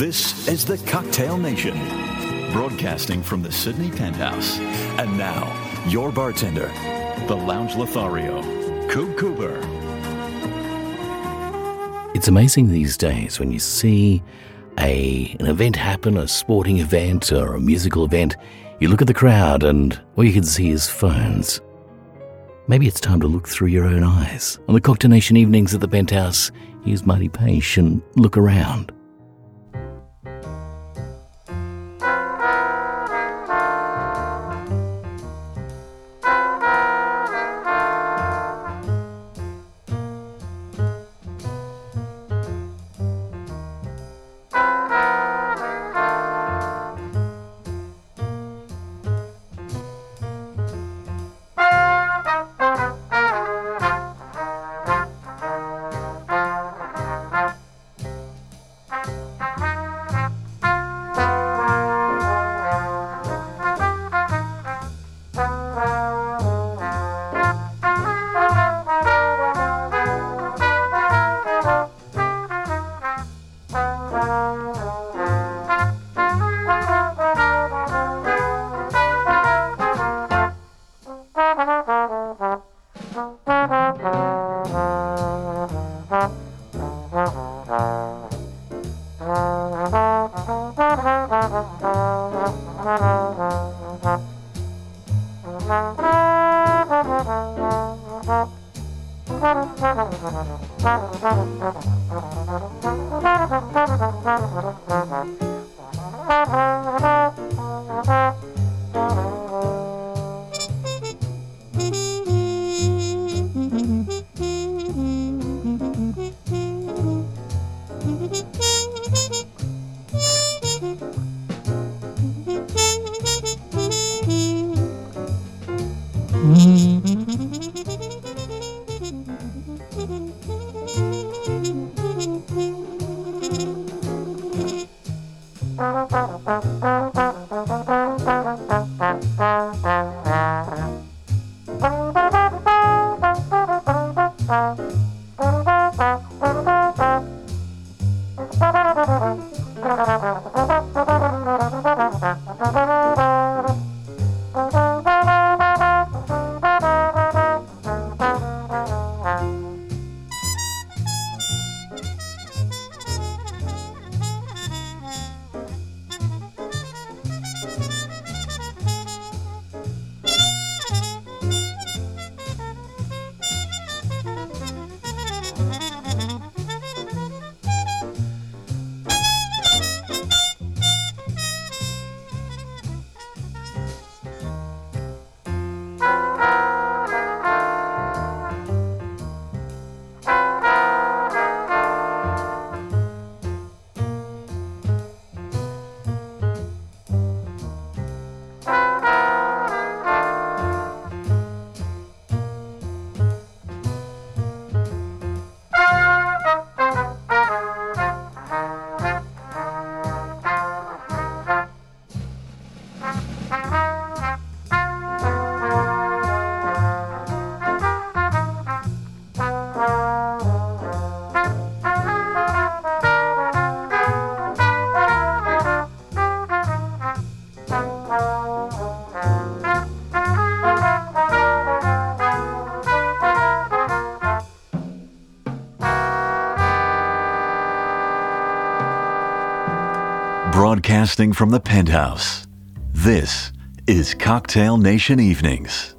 This is the Cocktail Nation, broadcasting from the Sydney Penthouse. And now, your bartender, the Lounge Lothario, Coop Cooper. It's amazing these days when you see an event happen, a sporting event or a musical event. You look at the crowd and all you can see is phones. Maybe it's time to look through your own eyes. On the Cocktail Nation Evenings at the Penthouse, here's Marty Paich and Look Around. Broadcasting from the Penthouse, this is Cocktail Nation Evenings.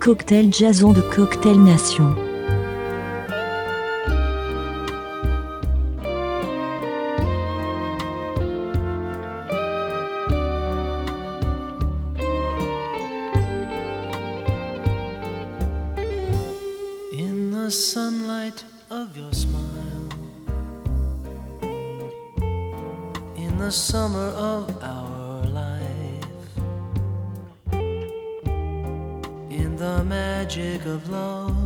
Cocktail Jason de Cocktail Nation. In the sunlight of your smile, in the summer of our life, in the magic of love,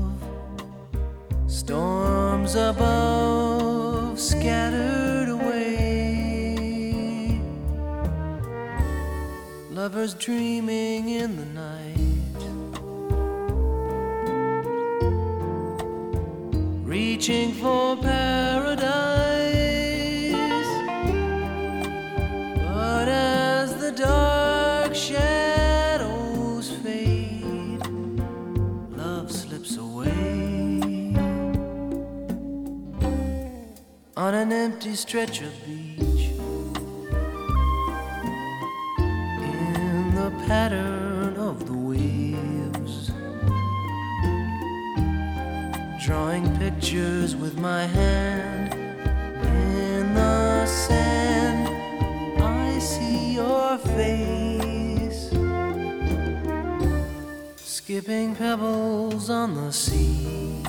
storms above scattered away, lovers dreaming in the night, reaching for paradise, but as the dark shadows fade, on an empty stretch of beach, in the pattern of the waves, drawing pictures with my hand in the sand, I see your face, skipping pebbles on the sea,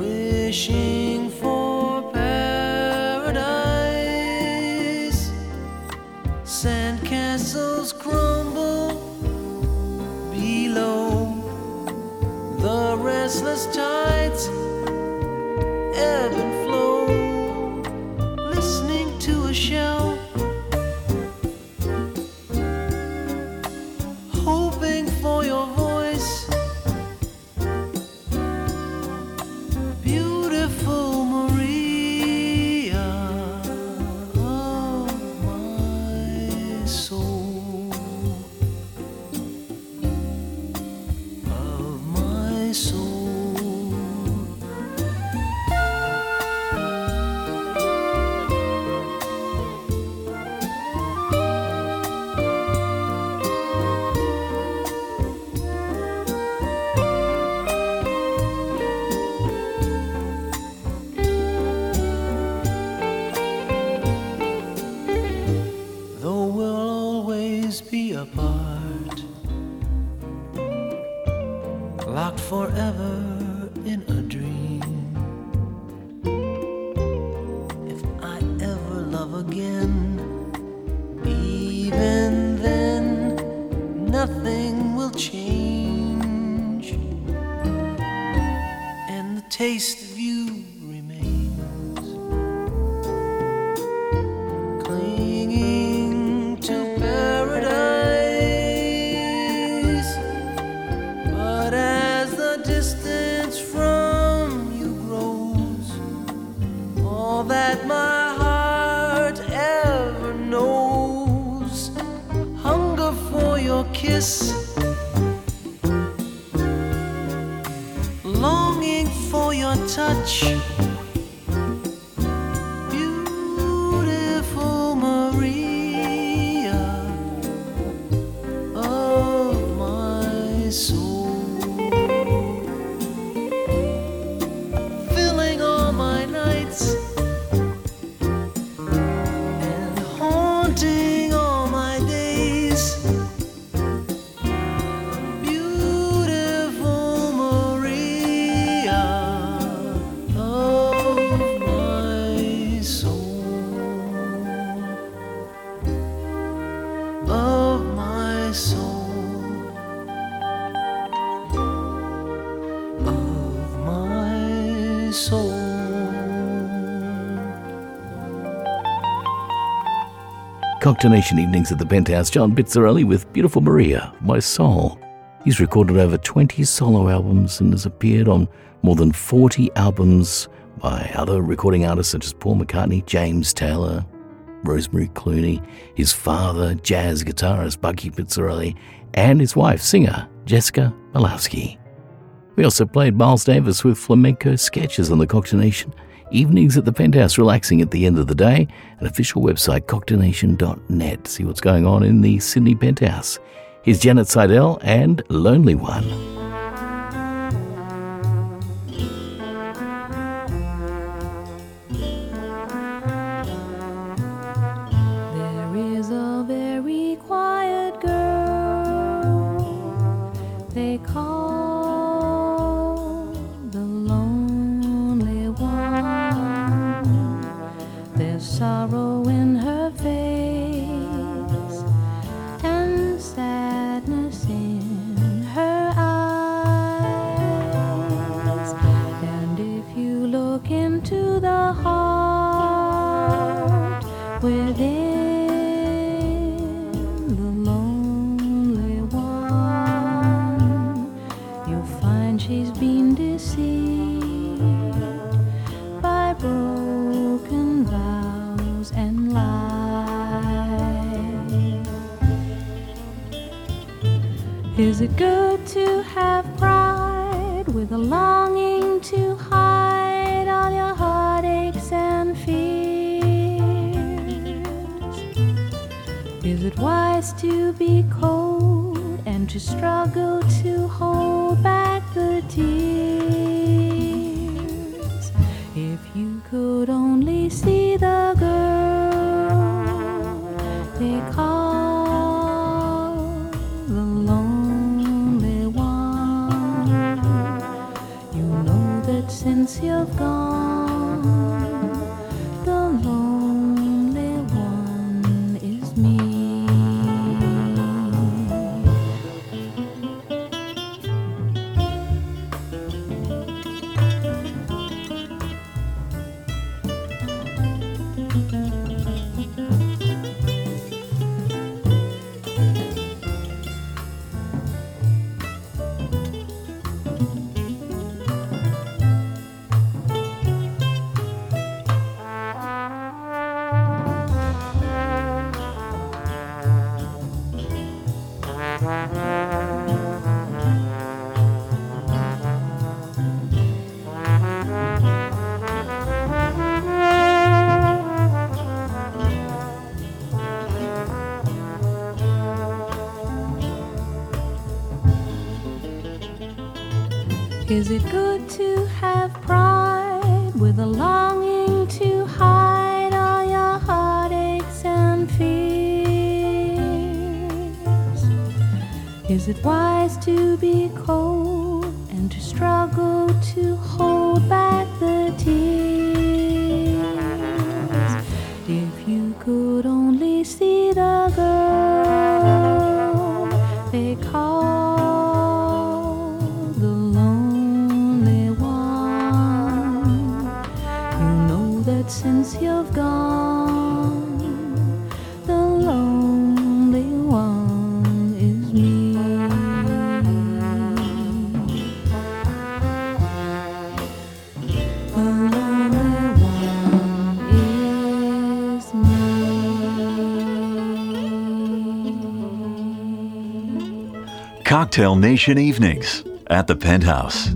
wishing for paradise. Sandcastles crumble below, the restless tides ebb and flow, listening to a shell, hoping for your voice. Cocktail Nation Evenings at the Penthouse, John Pizzarelli with Beautiful Maria, My Soul. He's recorded over 20 solo albums and has appeared on more than 40 albums by other recording artists such as Paul McCartney, James Taylor, Rosemary Clooney, his father, jazz guitarist Bucky Pizzarelli, and his wife, singer Jessica Malawski. We also played Miles Davis with Flamenco Sketches on the Cocktail Nation Evenings at the Penthouse, relaxing at the end of the day. An official website, cocktailnation.net. See what's going on in the Sydney Penthouse. Here's Janet Seidel and Lonely One. Is it good to have pride with a longing to hide all your heartaches and fears? Is it wise to be cold and to struggle to hold back the tears? If you could only see the girl they call since you've gone, the lonely one is me. Is it good to have pride with a longing to hide all your heartaches and fears? Is it wise to be cold and to struggle to hold back the tears? If you could only see the girl they call since you've gone, the lonely one is me. The lonely one is me. Cocktail Nation Evenings at the Penthouse.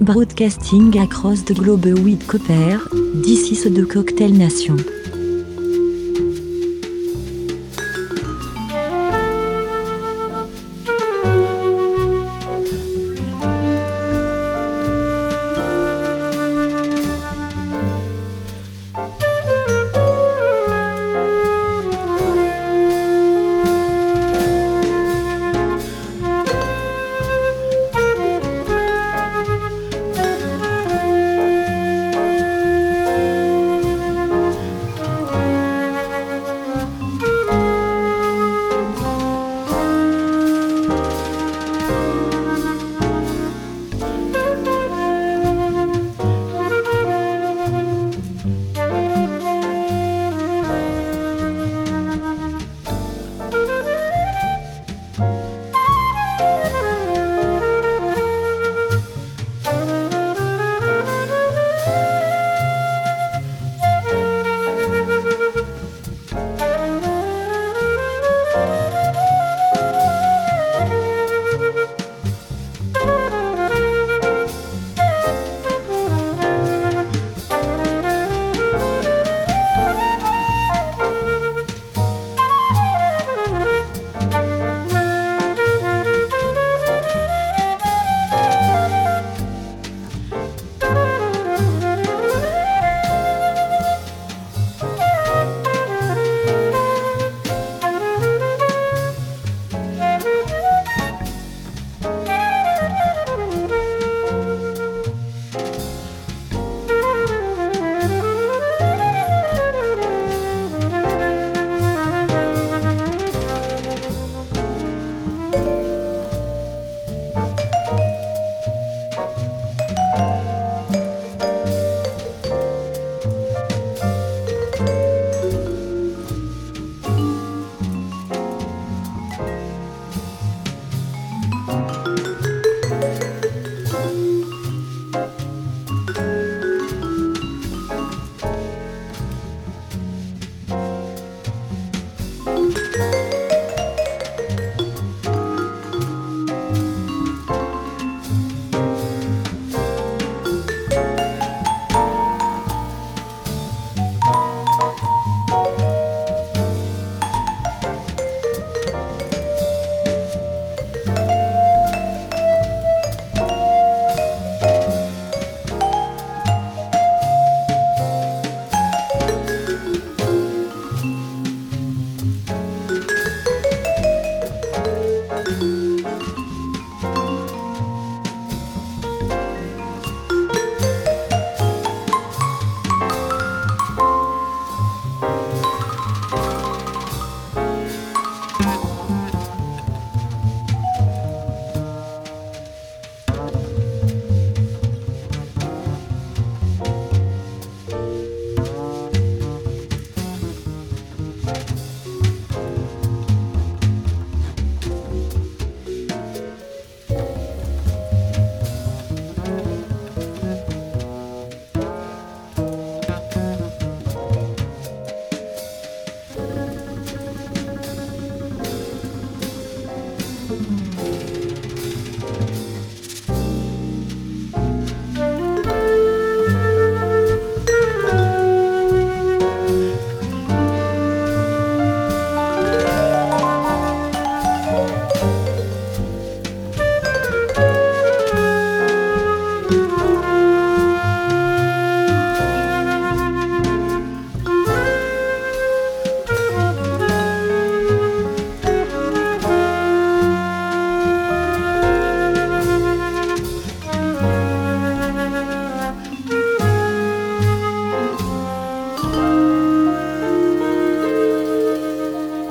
Broadcasting across the globe with Cooper, this is the Cocktail Nation.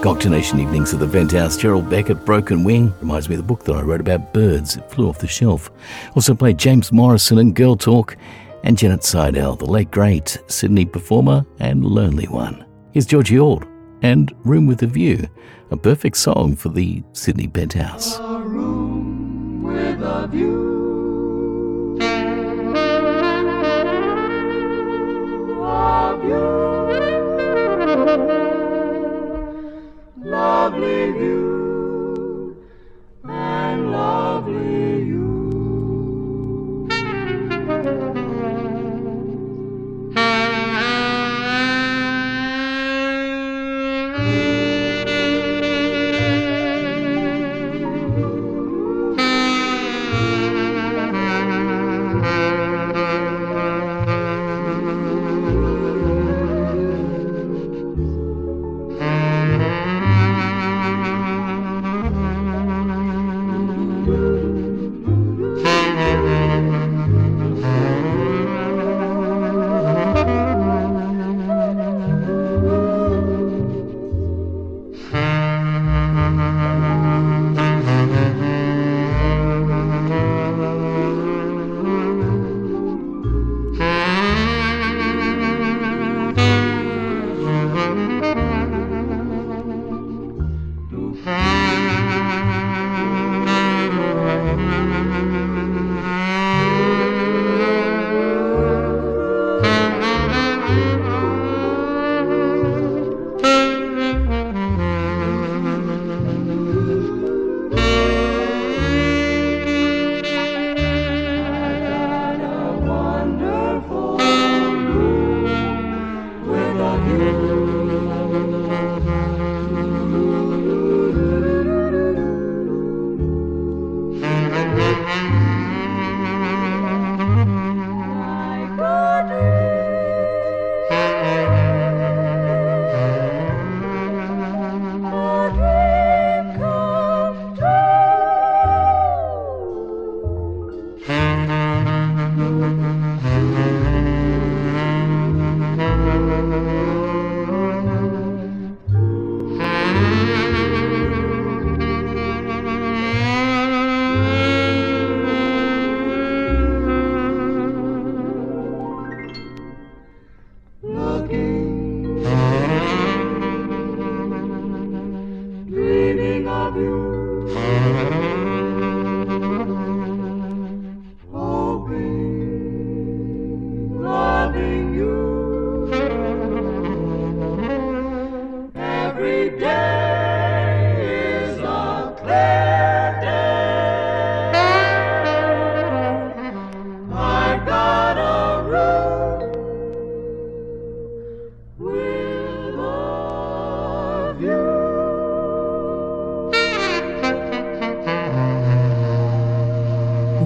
Cocktail Nation Evenings at the Penthouse. Gerald Beckett, Broken Wing. Reminds me of the book that I wrote about birds. It flew off the shelf. Also played James Morrison and Girl Talk, and Janet Seidel, the late great Sydney performer and lonely one. Here's Georgie Auld and Room with a View, a perfect song for the Sydney Penthouse. of you, of you, lovely view and lovely you.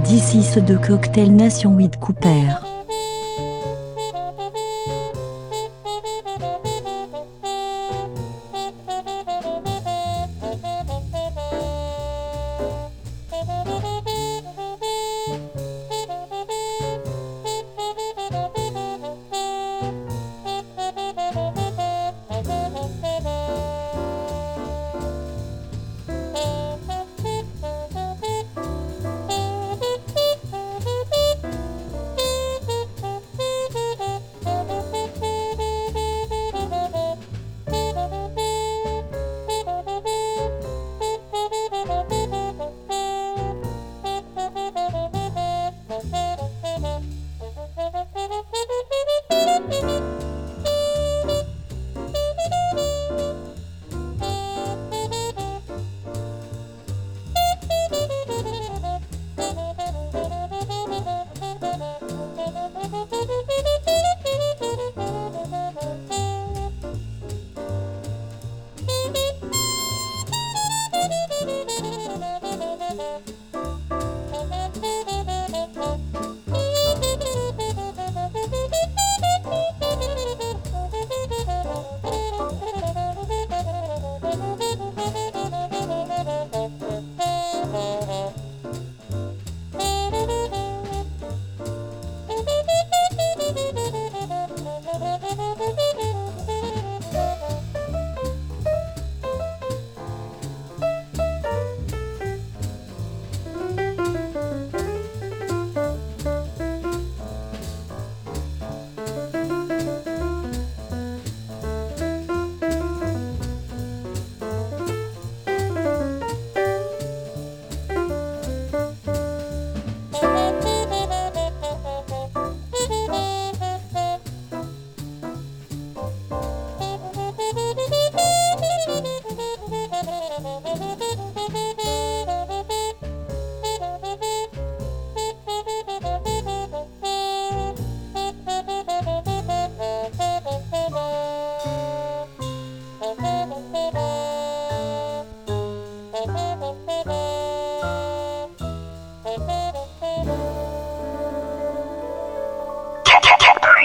D'ici de Cocktail Nation with Cooper.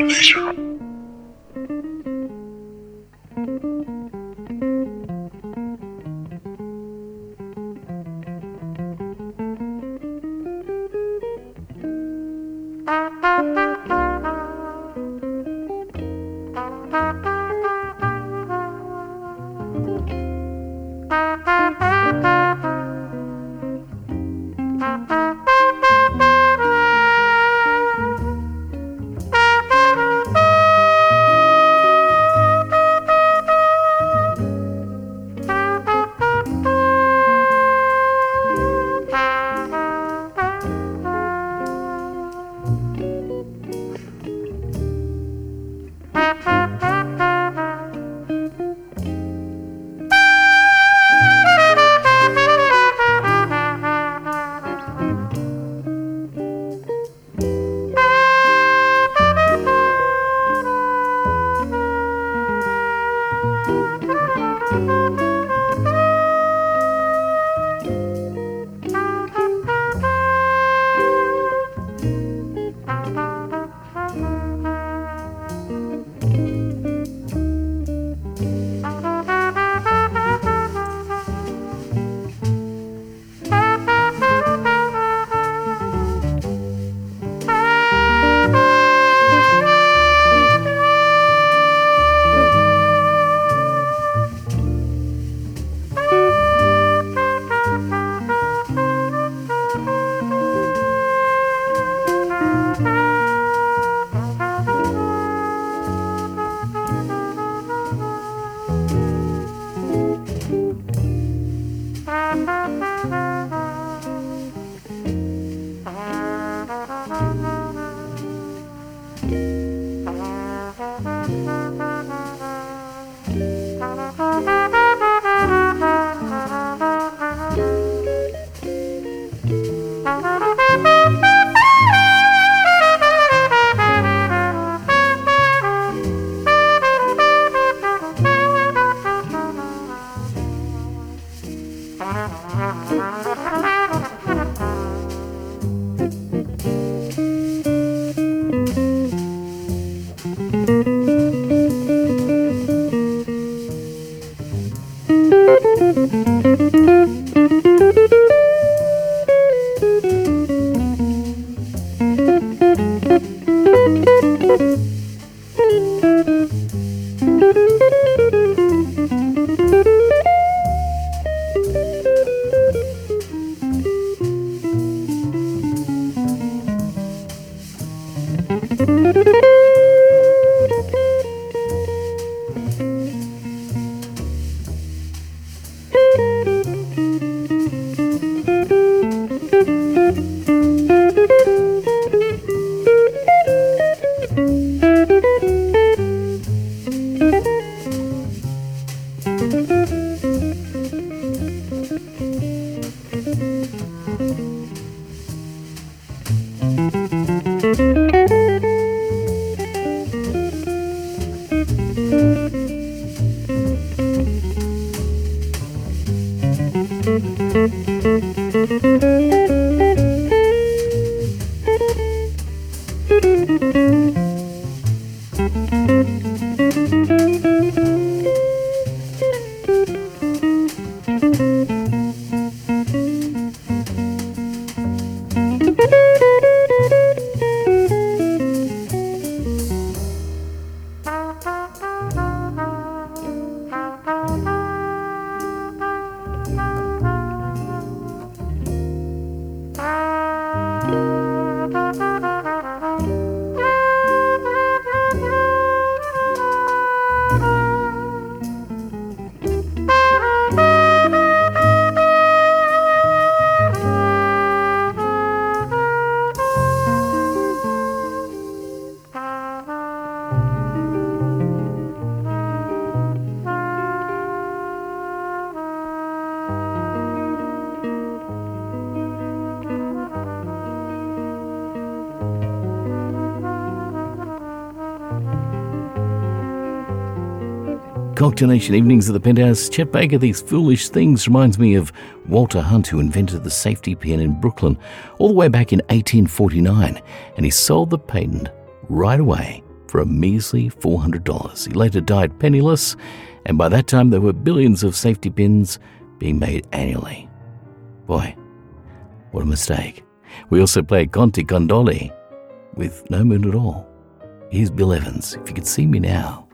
Cocktail Nation. Cocktail Nation, Evenings at the Penthouse. Chet Baker, These Foolish Things, reminds me of Walter Hunt, who invented the safety pin in Brooklyn all the way back in 1849, and he sold the patent right away for a measly $400. He later died penniless, and by that time there were billions of safety pins being made annually. Boy, what a mistake. We also played Conti Condoli with no moon at all. Here's Bill Evans, If You Could See Me Now.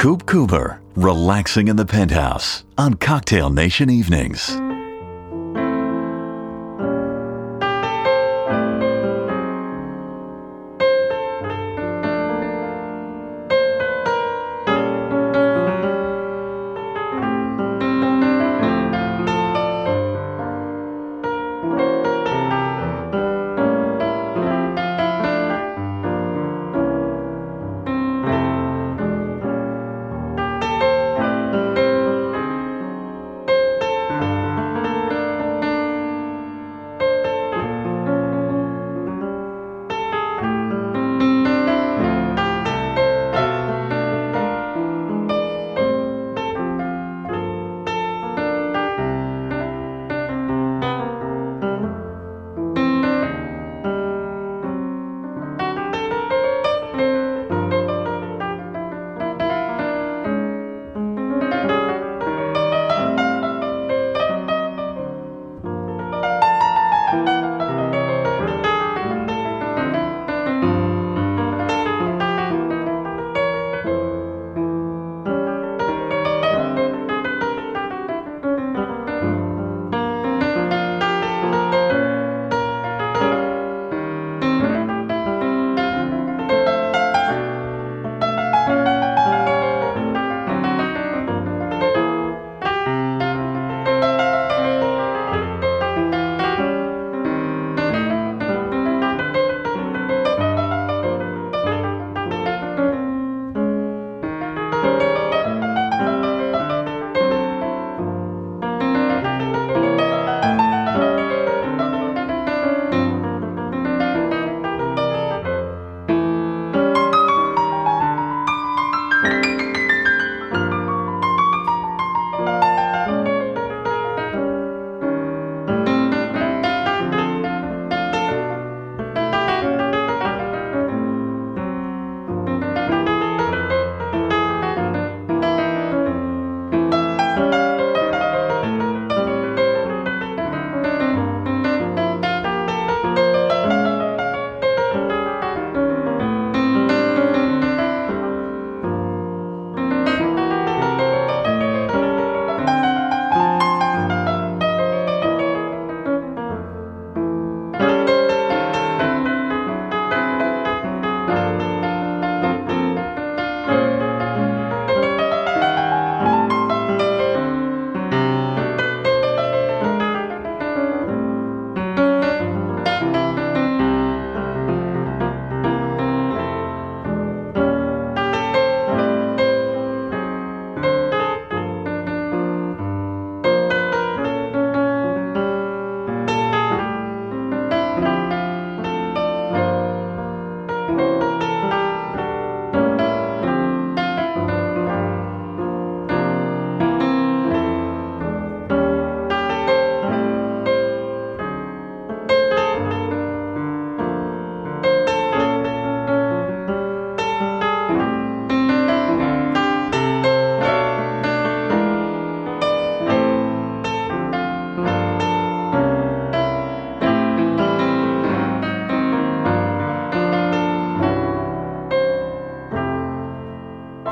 Coop Cooper, relaxing in the penthouse on Cocktail Nation Evenings.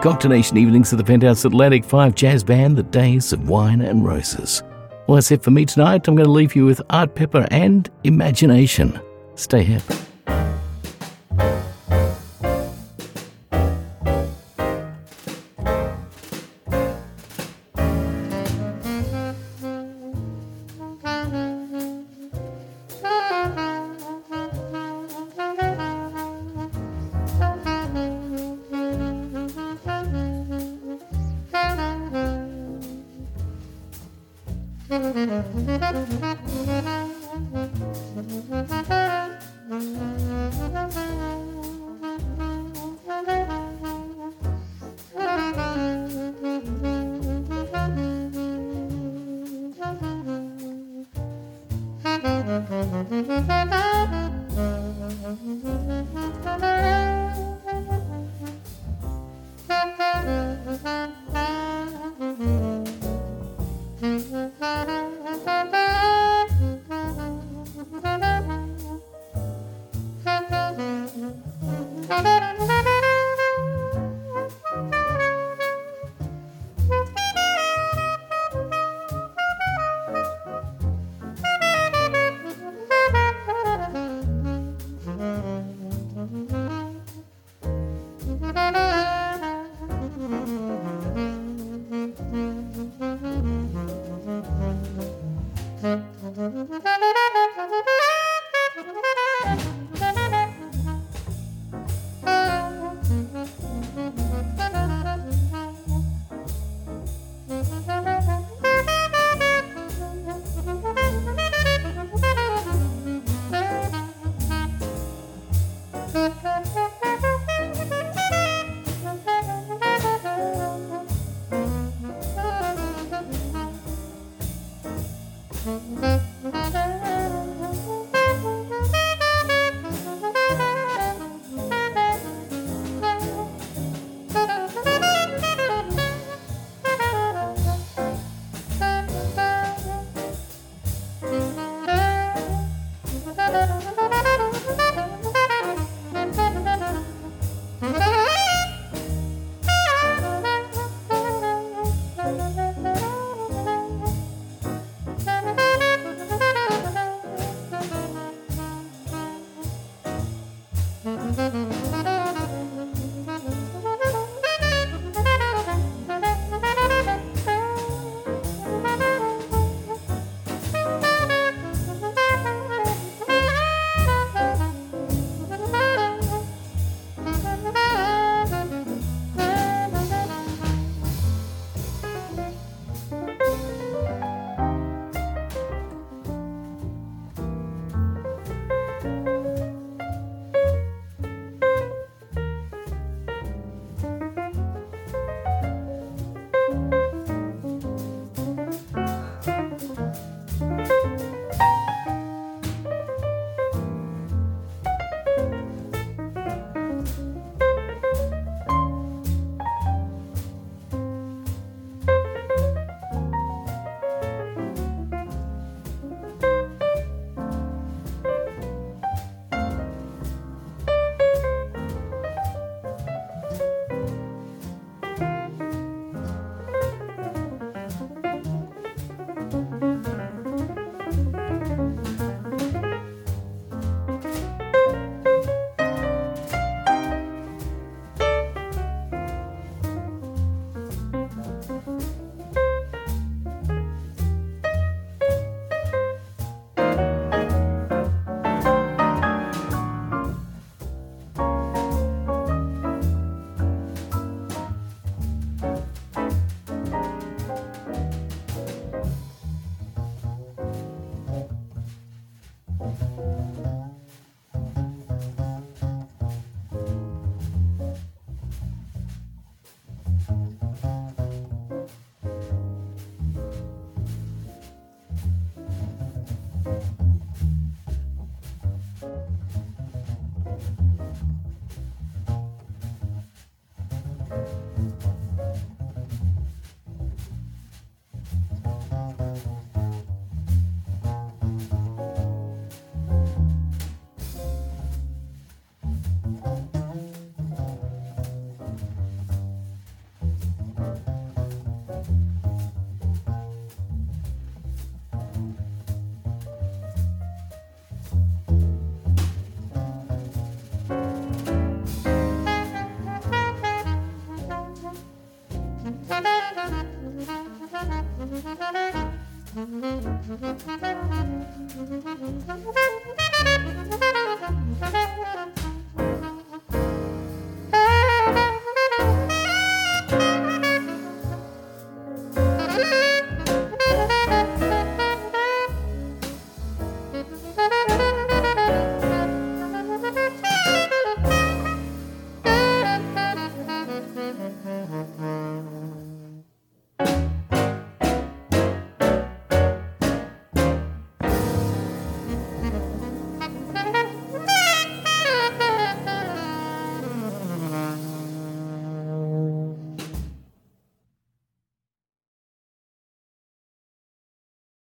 Cocktail Nation Evenings at the Penthouse, Atlantic Five Jazz Band, the days of wine and roses. Well, that's it for me tonight. I'm going to leave you with Art Pepper and Imagination. Stay happy.